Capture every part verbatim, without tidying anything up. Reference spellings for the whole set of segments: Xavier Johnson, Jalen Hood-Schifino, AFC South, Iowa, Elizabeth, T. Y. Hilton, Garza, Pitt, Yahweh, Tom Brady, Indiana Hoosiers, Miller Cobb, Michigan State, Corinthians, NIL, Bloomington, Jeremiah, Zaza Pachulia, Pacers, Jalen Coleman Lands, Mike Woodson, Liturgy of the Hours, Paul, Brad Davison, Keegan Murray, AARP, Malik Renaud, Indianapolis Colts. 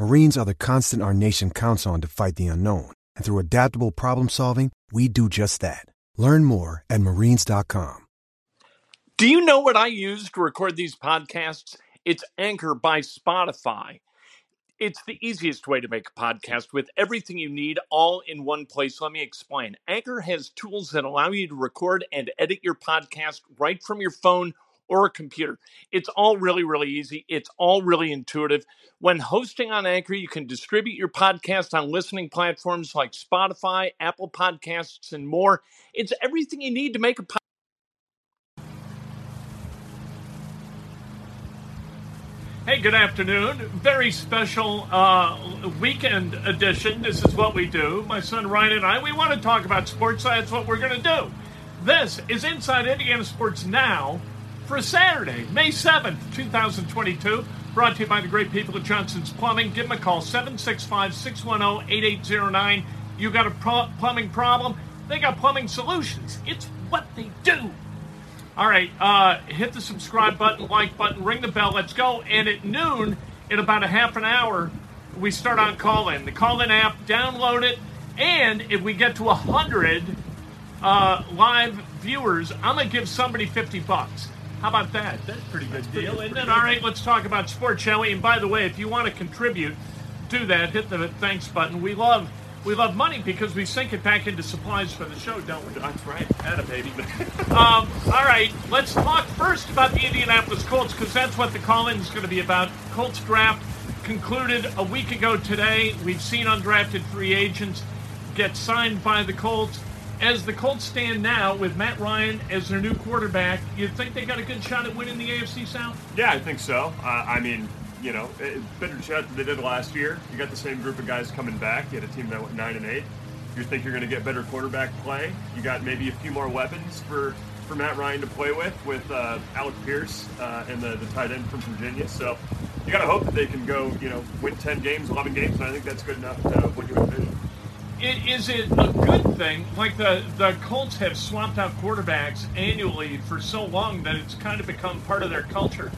Marines are the constant our nation counts on to fight the unknown. And through adaptable problem solving, we do just that. Learn more at marines dot com. Do you know what I use to record these podcasts? It's Anchor by Spotify. It's the easiest way to make a podcast with everything you need all in one place. Let me explain. Anchor has tools that allow you to record and edit your podcast right from your phone or a computer. It's all really, really easy. It's all really intuitive. When hosting on Anchor, you can distribute your podcast on listening platforms like Spotify, Apple Podcasts, and more. It's everything you need to make a podcast. Hey, good afternoon. Very special uh, weekend edition. This is what we do. My son Ryan and I, we want to talk about sports. That's what we're going to do. This is Inside Indiana Sports Now, for Saturday, May seventh, twenty twenty-two, brought to you by the great people at Johnson's Plumbing. Give them a call, seven six five, six one zero, eight eight zero nine. You got a pro- plumbing problem? They got plumbing solutions. It's what they do. All right, uh, hit the subscribe button, like button, ring the bell. Let's go. And at noon, in about a half an hour, we start on call-in. The call-in app, download it. And if we get to one hundred uh, live viewers, I'm going to give somebody fifty bucks. How about that? That's a pretty good That's deal, pretty, isn't it? All right, let's talk about sports, shall we? And by the way, if you want to contribute, do that. Hit the thanks button. We love we love money because we sink it back into supplies for the show, don't we? That's right. Had a baby. um, all right, let's talk first about the Indianapolis Colts because that's what the call-in is going to be about. Colts draft concluded a week ago today. We've seen undrafted free agents get signed by the Colts. As the Colts stand now with Matt Ryan as their new quarterback, you think they got a good shot at winning the A F C South? Yeah, I think so. Uh, I mean, you know, it, better shot than they did last year. You got the same group of guys coming back. You had a team that went nine and eight. You think you're going to get better quarterback play. You got maybe a few more weapons for, for Matt Ryan to play with, with uh, Alec Pierce uh, and the, the tight end from Virginia. So you got to hope that they can go, you know, win ten games, eleven games, and I think that's good enough to what you envision. It, is it a good thing? Like the, the Colts have swapped out quarterbacks annually for so long that it's kind of become part of their culture,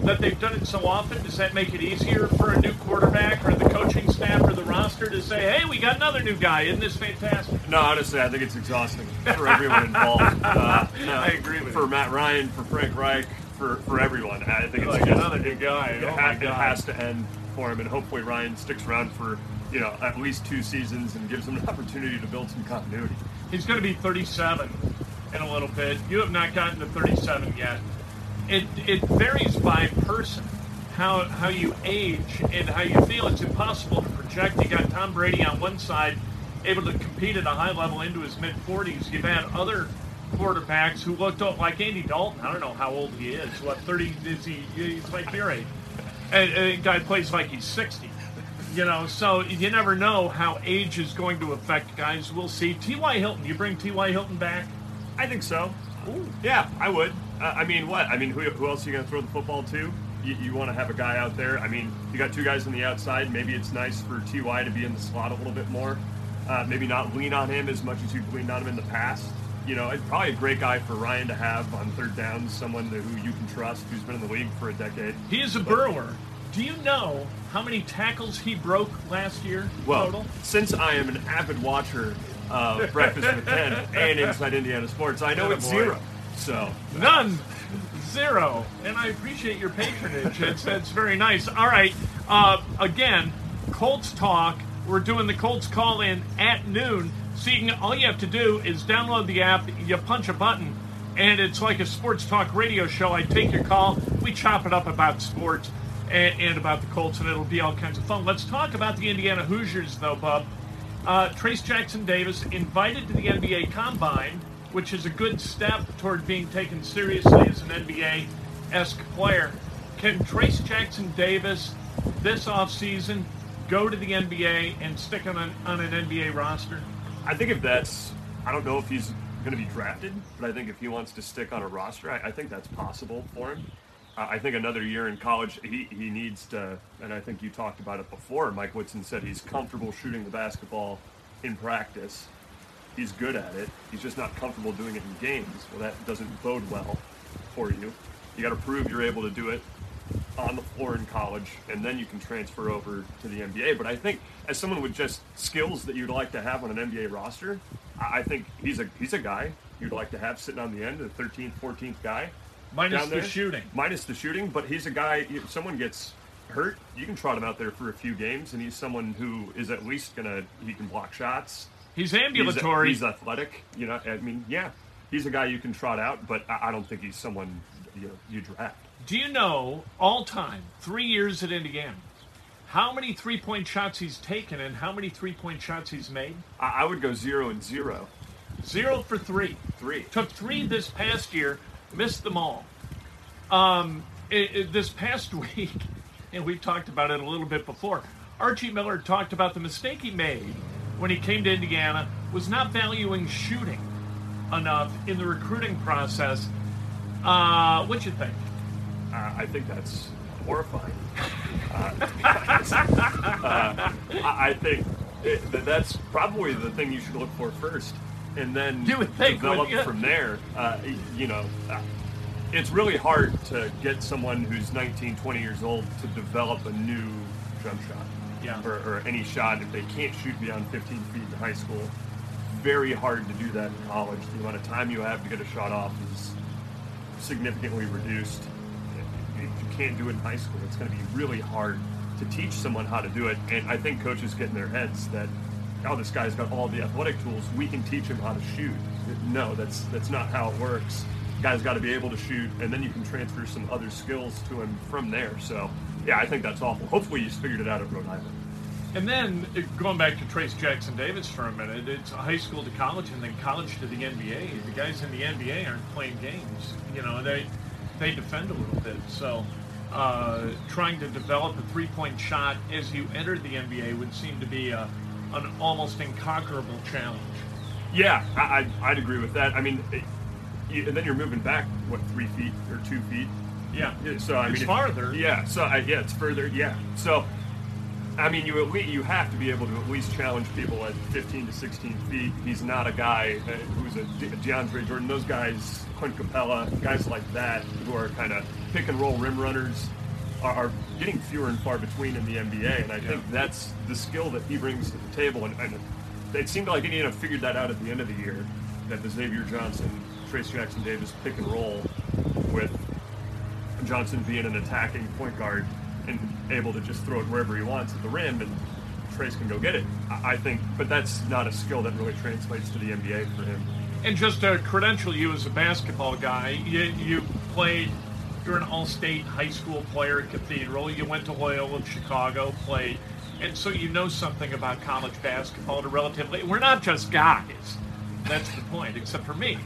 that they've done it so often. Does that make it easier for a new quarterback or the coaching staff or the roster to say, hey, we got another new guy. Isn't this fantastic? No, honestly, I think it's exhausting for everyone involved. Uh, no, I agree with For you. Matt Ryan, for Frank Reich, for, for everyone. I think it's like just, another new guy. It, oh ha- it has to end for him, and hopefully Ryan sticks around for you know, at least two seasons and gives them an opportunity to build some continuity. He's going to be thirty-seven in a little bit. You have not gotten to thirty-seven yet. It it varies by person, how how you age and how you feel. It's impossible to project. You got Tom Brady on one side, able to compete at a high level into his mid-forties. You've had other quarterbacks who looked up like Andy Dalton. I don't know how old he is. What, thirty? Is he? He's like your age. And, and the guy plays like he's sixty. You know, so you never know how age is going to affect guys. We'll see. T. Y. Hilton, you bring T. Y. Hilton back? I think so. Ooh. Yeah, I would. Uh, I mean, what? I mean, who, who else are you going to throw the football to? You, you want to have a guy out there. I mean, you got two guys on the outside. Maybe it's nice for T. Y. to be in the slot a little bit more. Uh, maybe not lean on him as much as you've leaned on him in the past. You know, it's probably a great guy for Ryan to have on third down, someone who you can trust, who's been in the league for a decade. He is a but, burrower. Do you know how many tackles he broke last year well, total? Since I am an avid watcher of Breakfast with Ken and Inside Indiana Sports, I know it's zero. So none, zero. And I appreciate your patronage. It's that's very nice. All right. Uh, again, Colts talk. We're doing the Colts call in at noon. So you can, all you have to do is download the app. You punch a button. and it's like a sports talk radio show. I take your call, we chop it up about sports and, and about the Colts, and it'll be all kinds of fun. Let's talk about the Indiana Hoosiers, though, Bub. Uh, Trace Jackson-Davis invited to the N B A Combine, which is a good step toward being taken seriously as an N B A-esque player. Can Trace Jackson-Davis this offseason go to the N B A and stick on an, on an N B A roster? I think if that's – I don't know if he's going to be drafted, but I think if he wants to stick on a roster, I, I think that's possible for him. Uh, I think another year in college, he, he needs to – and I think you talked about it before. Mike Woodson said he's comfortable shooting the basketball in practice. He's good at it. He's just not comfortable doing it in games. Well, that doesn't bode well for you. You got to prove you're able to do it on the floor in college, and then you can transfer over to the N B A. But I think as someone with just skills that you'd like to have on an N B A roster, I think he's a he's a guy you'd like to have sitting on the end, the thirteenth, fourteenth guy. Minus the shooting. Minus the shooting, but he's a guy, if someone gets hurt, you can trot him out there for a few games, and he's someone who is at least going to, he can block shots. He's ambulatory. He's, a, he's athletic. You know, I mean, yeah, he's a guy you can trot out, but I don't think he's someone you, know, you draft. Do you know, all time, three years at Indiana, how many three-point shots he's taken and how many three-point shots he's made? I would go zero and zero. Zero for three. Three. Took three this past year, missed them all. Um, it, it, this past week, and we've talked about it a little bit before, Archie Miller talked about the mistake he made when he came to Indiana, was not valuing shooting enough in the recruiting process. Uh, what you think? Uh, I think that's horrifying. Uh, uh, I think it, that's probably the thing you should look for first, and then you would think, develop from there. Uh, you know, uh, it's really hard to get someone who's nineteen, twenty years old to develop a new jump shot, yeah, or, or any shot if they can't shoot beyond fifteen feet in high school. Very hard to do that in college. The amount of time you have to get a shot off is significantly reduced. If you can't do it in high school, it's going to be really hard to teach someone how to do it. And I think coaches get in their heads that, oh, this guy's got all the athletic tools, we can teach him how to shoot. No, that's that's not how it works. The guy's got to be able to shoot, and then you can transfer some other skills to him from there. So, yeah, I think that's awful. Hopefully you figured it out at Rhode Island. And then, going back to Trace Jackson-Davis for a minute, it's high school to college and then college to the N B A. The guys in the N B A aren't playing games. You know, they... they defend a little bit, so uh, trying to develop a three-point shot as you enter the N B A would seem to be a, an almost inconquerable challenge. Yeah, I, I'd agree with that. I mean, it, you, and then you're moving back, what, three feet or two feet? Yeah, so I it's mean, it's farther. Yeah, so I, yeah, it's further. Yeah, so I mean, you at least, you have to be able to at least challenge people at fifteen to sixteen feet. He's not a guy who's a DeAndre Jordan. Those guys. Clint Capella, guys like that who are kind of pick-and-roll rim runners are, are getting fewer and far between in the N B A, and I yeah. think that's the skill that he brings to the table. And, and it seemed like Indiana figured that out at the end of the year, that the Xavier Johnson, Trace Jackson-Davis pick-and-roll with Johnson being an attacking point guard and able to just throw it wherever he wants at the rim, and Trace can go get it, I, I think. But that's not a skill that really translates to the N B A for him. And just to credential you as a basketball guy, you, you played, you're an all-state high school player at Cathedral, you went to Loyola of Chicago, played, and so you know something about college basketball to relatively, we're not just guys, that's the point, except for me.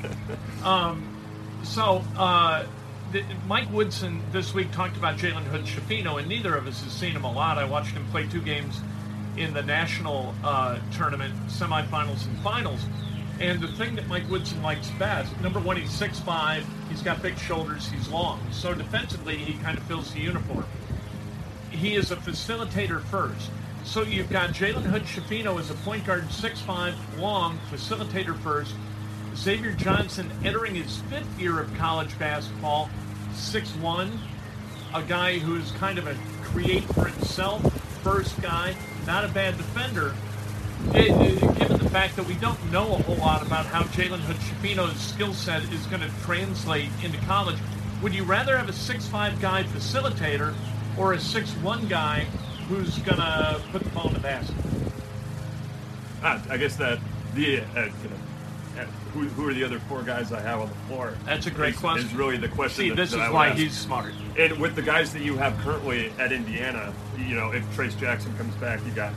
Um, so, uh, the, Mike Woodson this week talked about Jalen Hood-Schifino, and neither of us has seen him a lot. I watched him play two games in the national uh, tournament, semifinals and finals. And the thing that Mike Woodson likes best, number one, he's six foot five, he's got big shoulders, he's long. So defensively, he kind of fills the uniform. He is a facilitator first. So you've got Jalen Hood-Schifino as a point guard, six foot five, long, facilitator first. Xavier Johnson entering his fifth year of college basketball, six foot one, a guy who's kind of a create for himself first guy, not a bad defender. It, it, given the fact that we don't know a whole lot about how Jalen Hood-Schifino's skill set is going to translate into college, would you rather have a six foot five guy facilitator or a six foot one guy who's going to put the ball in the basket? I, I guess that the uh, you know, who, who are the other four guys I have on the floor? That's a great is, question. Is really the question. See, that, this that is I why ask. He's smart. And with the guys that you have currently at Indiana, you know, if Trace Jackson comes back, you got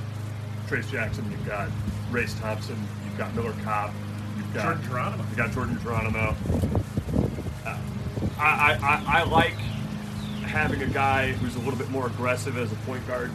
Trace Jackson, you've got Race Thompson, you've got Miller Cobb, you've got Jordan Geronimo. You got Jordan Geronimo. Uh, I, I I like having a guy who's a little bit more aggressive as a point guard,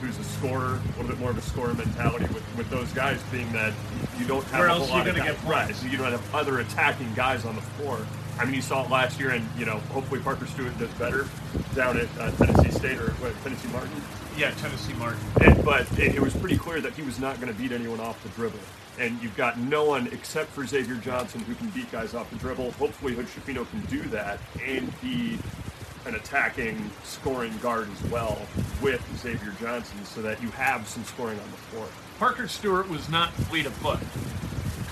who's a scorer, a little bit more of a scorer mentality with, with those guys, being that you don't have Where a whole else lot of guys. Right, so you don't have other attacking guys on the floor. I mean, you saw it last year, and, you know, hopefully Parker Stewart does better down at uh, Tennessee State or what, Tennessee Martin. Yeah, Tennessee Martin. And, but it, it was pretty clear that he was not going to beat anyone off the dribble. And you've got no one except for Xavier Johnson who can beat guys off the dribble. Hopefully Hood-Schifino can do that and be an attacking scoring guard as well with Xavier Johnson, so that you have some scoring on the floor. Parker Stewart was not fleet of foot.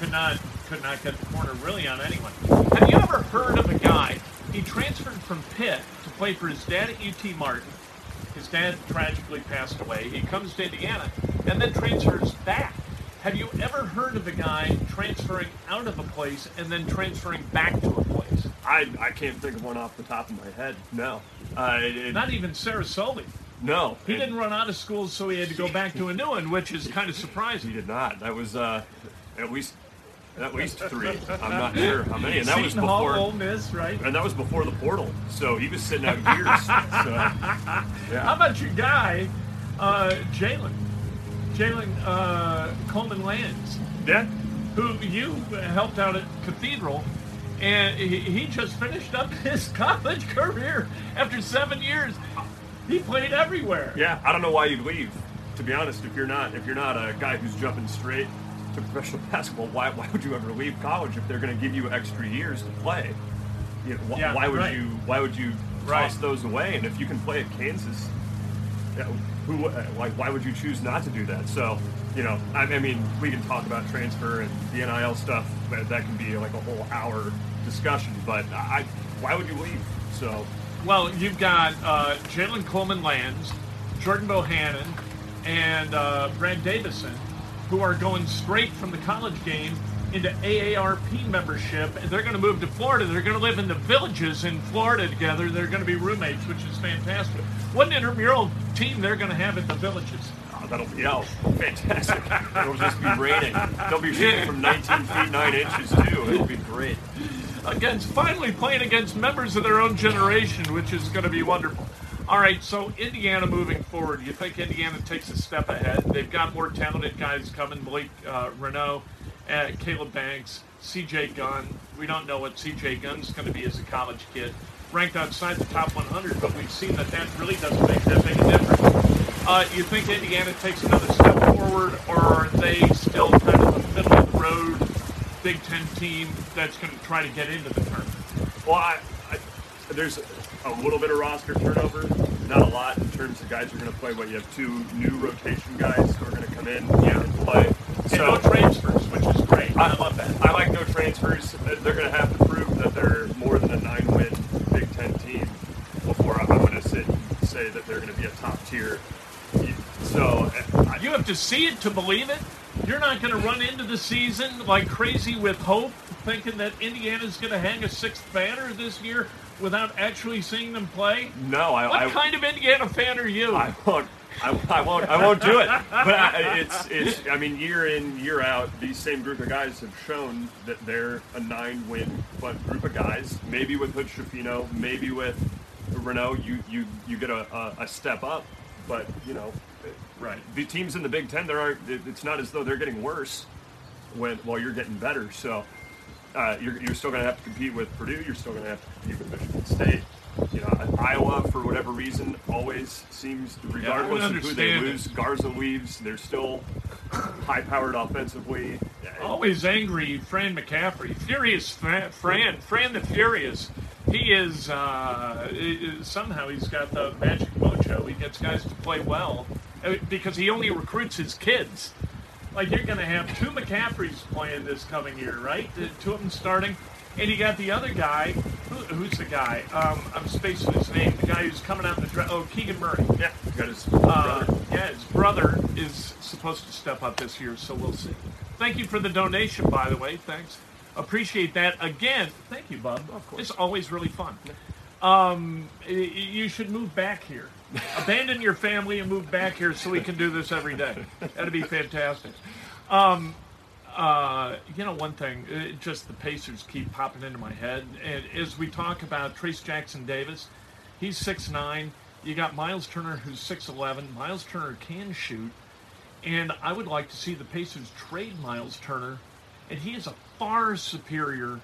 Could not could not get the corner really on anyone. Have you ever heard of a guy? He transferred from Pitt to play for his dad at U T Martin. His dad tragically passed away. He comes to Indiana and then transfers back. Have you ever heard of a guy transferring out of a place and then transferring back to a place? I, I can't think of one off the top of my head. No. Uh, it, it, Not even Sarasoli. No. He it, didn't run out of school, so he had to go back to a new one, which is kind of surprising. He did not. That was uh, at least at least three. I'm not sure how many. And that Seton was before Hall, Ole Miss, right? And that was before the portal. So he was sitting out years. So, yeah. How about your guy, uh, Jalen? Jalen uh, Coleman Lands, yeah, who you helped out at Cathedral, and he, he just finished up his college career after seven years. He played everywhere. Yeah, I don't know why you'd leave. To be honest, if you're not if you're not a guy who's jumping straight to professional basketball, why why would you ever leave college if they're going to give you extra years to play? You know, wh- yeah, why would right. you Why would you right. toss those away? And if you can play at Kansas, that, Who, like, why would you choose not to do that? So, you know, I, I mean, we can talk about transfer and the N I L stuff, but that can be like a whole hour discussion. But I, why would you leave? So, well, you've got uh, Jalen Coleman Lands, Jordan Bohannon, and uh, Brad Davison, who are going straight from the college game into A A R P membership, and they're going to move to Florida. They're going to live in the Villages in Florida together. They're going to be roommates, which is fantastic. What an intramural team they're going to have in the Villages. Oh, that'll be oh, fantastic. It'll just be raining. They'll be shooting from nineteen feet nine inches too. It'll be great. Against finally playing against members of their own generation, which is going to be wonderful. All right, so Indiana moving forward. You think Indiana takes a step ahead? They've got more talented guys coming. Malik uh, Renaud. Uh, Caleb Banks, C J Gunn. We don't know what C J Gunn's going to be as a college kid. Ranked outside the top one hundred, but we've seen that that really doesn't make that big a difference. Uh, you think Indiana takes another step forward, or are they still kind of a middle-of-the-road Big Ten team that's going to try to get into the tournament? Well, I, I, there's a little bit of roster turnover, not a lot in terms of guys who are going to play. What, you have two new rotation guys who are going to come in yeah. and play. So, and no transfers, which is great. I, I love that. I like no transfers. They're going to have to prove that they're more than a nine-win Big Ten team before I'm going to sit and say that they're going to be a top tier. So I, you have to see it to believe it. You're not going to run into the season like crazy with hope, thinking that Indiana's going to hang a sixth banner this year without actually seeing them play. No, I. What I, kind of Indiana fan are you? I won't. I, I won't. I won't do it. But I, it's. It's. I mean, year in, year out, these same group of guys have shown that they're a nine-win group of guys. Maybe with Hood-Schifino, maybe with Renaud, you you you get a, a, a step up. But you know, right? The teams in the Big Ten, there aren't. It's not as though they're getting worse when while you're getting better. So uh, you're you're still going to have to compete with Purdue. You're still going to have to compete with Michigan State. You know, Iowa, for whatever reason, always seems to, regardless yeah, of who they lose, it. Garza leaves. They're still high-powered offensively. Yeah, always angry, Fran McCaffrey. Furious Fran. Fran, Fran the Furious. He is, uh, is, somehow he's got the magic mojo. He gets guys to play well because he only recruits his kids. Like, you're going to have two McCaffreys playing this coming year, right? Two of them starting. And you got the other guy. Who, who's the guy? Um, I'm spacing his name. The guy who's coming out of the draft. Oh, Keegan Murray. Yeah, got his uh, brother. Yeah, his brother is supposed to step up this year, so we'll see. Thank you for the donation, by the way. Thanks. appreciate that. Again, thank you, Bub. Of course. It's always really fun. Um, you should move back here. Abandon your family and move back here so we can do this every day. That'd be fantastic. Um, uh, you know, one thing, it just the Pacers keep popping into my head. And as we talk about Trace Jackson-Davis, he's six nine. You got Miles Turner, who's six eleven. Miles Turner can shoot. And I would like to see the Pacers trade Miles Turner. And he is a far superior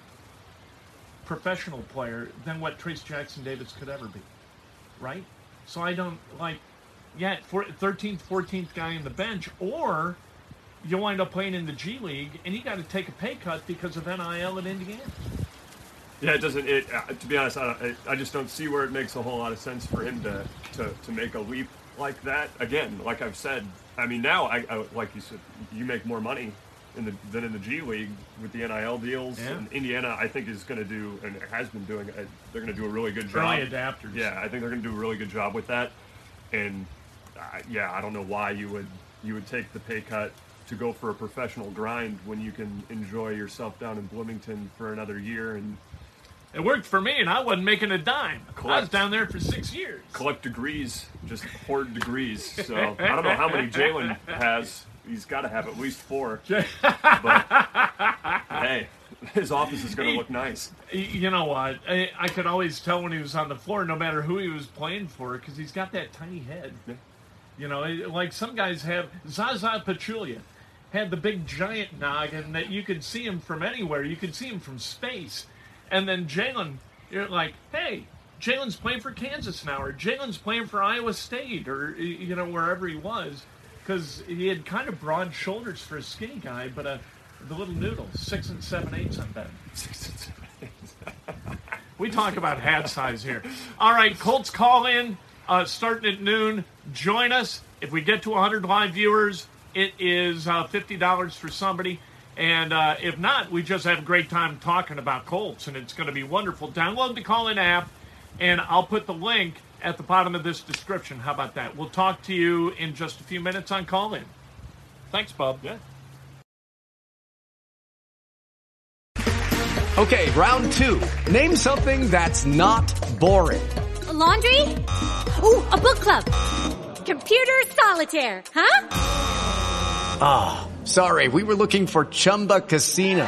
professional player than what Trace Jackson-Davis could ever be. Right? So I don't, like, yeah, thirteenth, fourteenth guy on the bench, or you wind up playing in the G League, and you got to take a pay cut because of N I L in Indiana. Yeah, it doesn't, it, uh, to be honest, I, don't, I, I just don't see where it makes a whole lot of sense for him to, to, to make a leap like that. Again, like I've said, I mean, now, I, I like you said, you make more money in the, than in the G League with the N I L deals. Yeah. And Indiana, I think, is going to do, and has been doing, a, they're going to do a really good job. Early adapters. Yeah, I think they're going to do a really good job with that. And, uh, yeah, I don't know why you would you would take the pay cut to go for a professional grind when you can enjoy yourself down in Bloomington for another year. And it worked for me, and I wasn't making a dime. Collect, I was down there for six years. Collect degrees, just hoard degrees. So I don't know how many Jalen has. He's got to have at least four. But hey, his office is going to look nice. You know what? I, I could always tell when he was on the floor, no matter who he was playing for, because he's got that tiny head. You know, like some guys have. Zaza Pachulia had the big giant noggin that you could see him from anywhere. You could see him from space. And then Jalen, you're like, hey, Jalen's playing for Kansas now, or Jalen's playing for Iowa State, or, you know, wherever he was. Because he had kind of broad shoulders for a skinny guy, but uh, the little noodle, six and seven eighths, I'm betting. Six and seven eighths. We talk about hat size here. All right, Colts call in, uh, starting at noon. Join us. If we get to one hundred live viewers, it is uh, fifty dollars for somebody. And uh, if not, we just have a great time talking about Colts, and it's going to be wonderful. Download the call-in app, and I'll put the link at the bottom of this description. How about that? We'll talk to you in just a few minutes on call-in. Thanks, Bub. Yeah. Okay, round two. Name something that's not boring. A laundry? Ooh, a book club. Computer solitaire, huh? Ah, oh, sorry. We were looking for Chumba Casino.